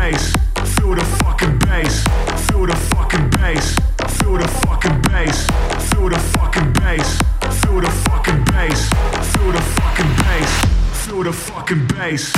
bass, feel the fucking bass, feel the fucking bass, feel the fucking bass, feel the fucking bass, feel the fucking bass, feel the fucking bass, feel the fucking bass.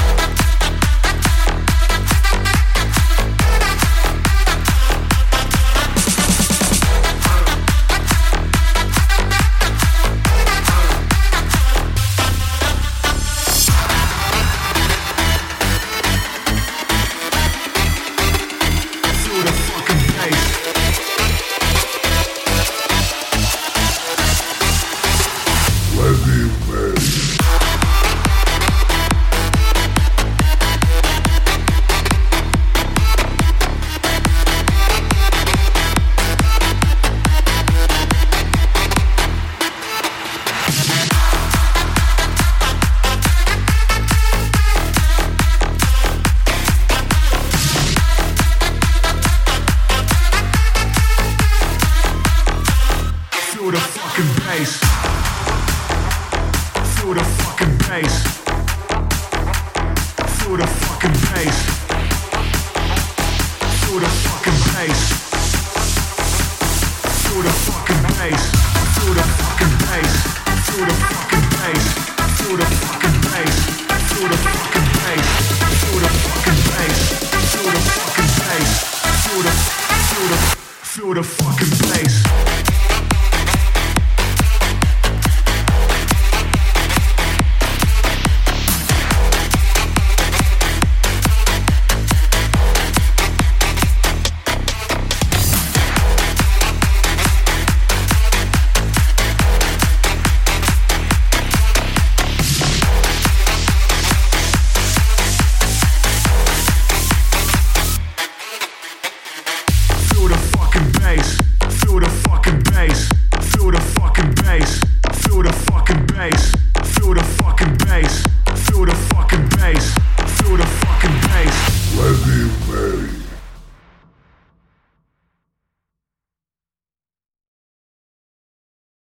Feel the fucking bass.